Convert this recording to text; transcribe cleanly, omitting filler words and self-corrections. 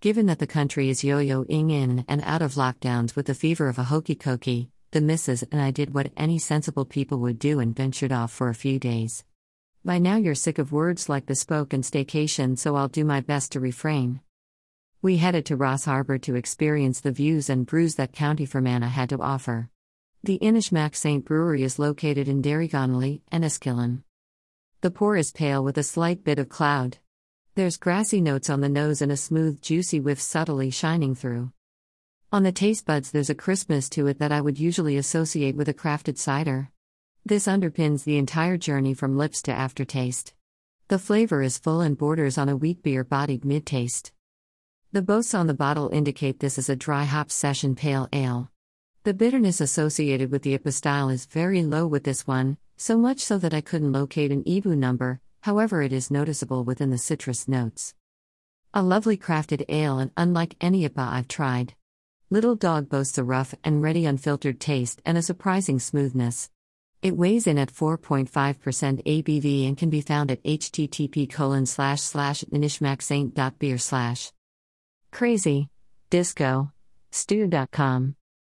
Given that the country is yo-yoing in and out of lockdowns with the fever of a hokey-cokey, the missus and I did what any sensible people would do and ventured off for a few days. By now you're sick of words like bespoke and staycation, so I'll do my best to refrain. We headed to Ross Harbour to experience the views and brews that County Fermanagh had to offer. The Inishmacsaint Brewery is located in Derrygonnelly, Enniskillen. The pour is pale with a slight bit of cloud. There's grassy notes on the nose and a smooth, juicy whiff subtly shining through. On the taste buds there's a crispness to it that I would usually associate with a crafted cider. This underpins the entire journey from lips to aftertaste. The flavor is full and borders on a wheat beer-bodied mid-taste. The boasts on the bottle indicate this is a dry hop session pale ale. The bitterness associated with the IPA style is very low with this one, so much so that I couldn't locate an IBU number, however it is noticeable within the citrus notes. A lovely crafted ale and unlike any IPA I've tried. Little Dog boasts a rough and ready unfiltered taste and a surprising smoothness. It weighs in at 4.5% ABV and can be found at http://inishmacsaint.beer/. Crazy Disco Stew.com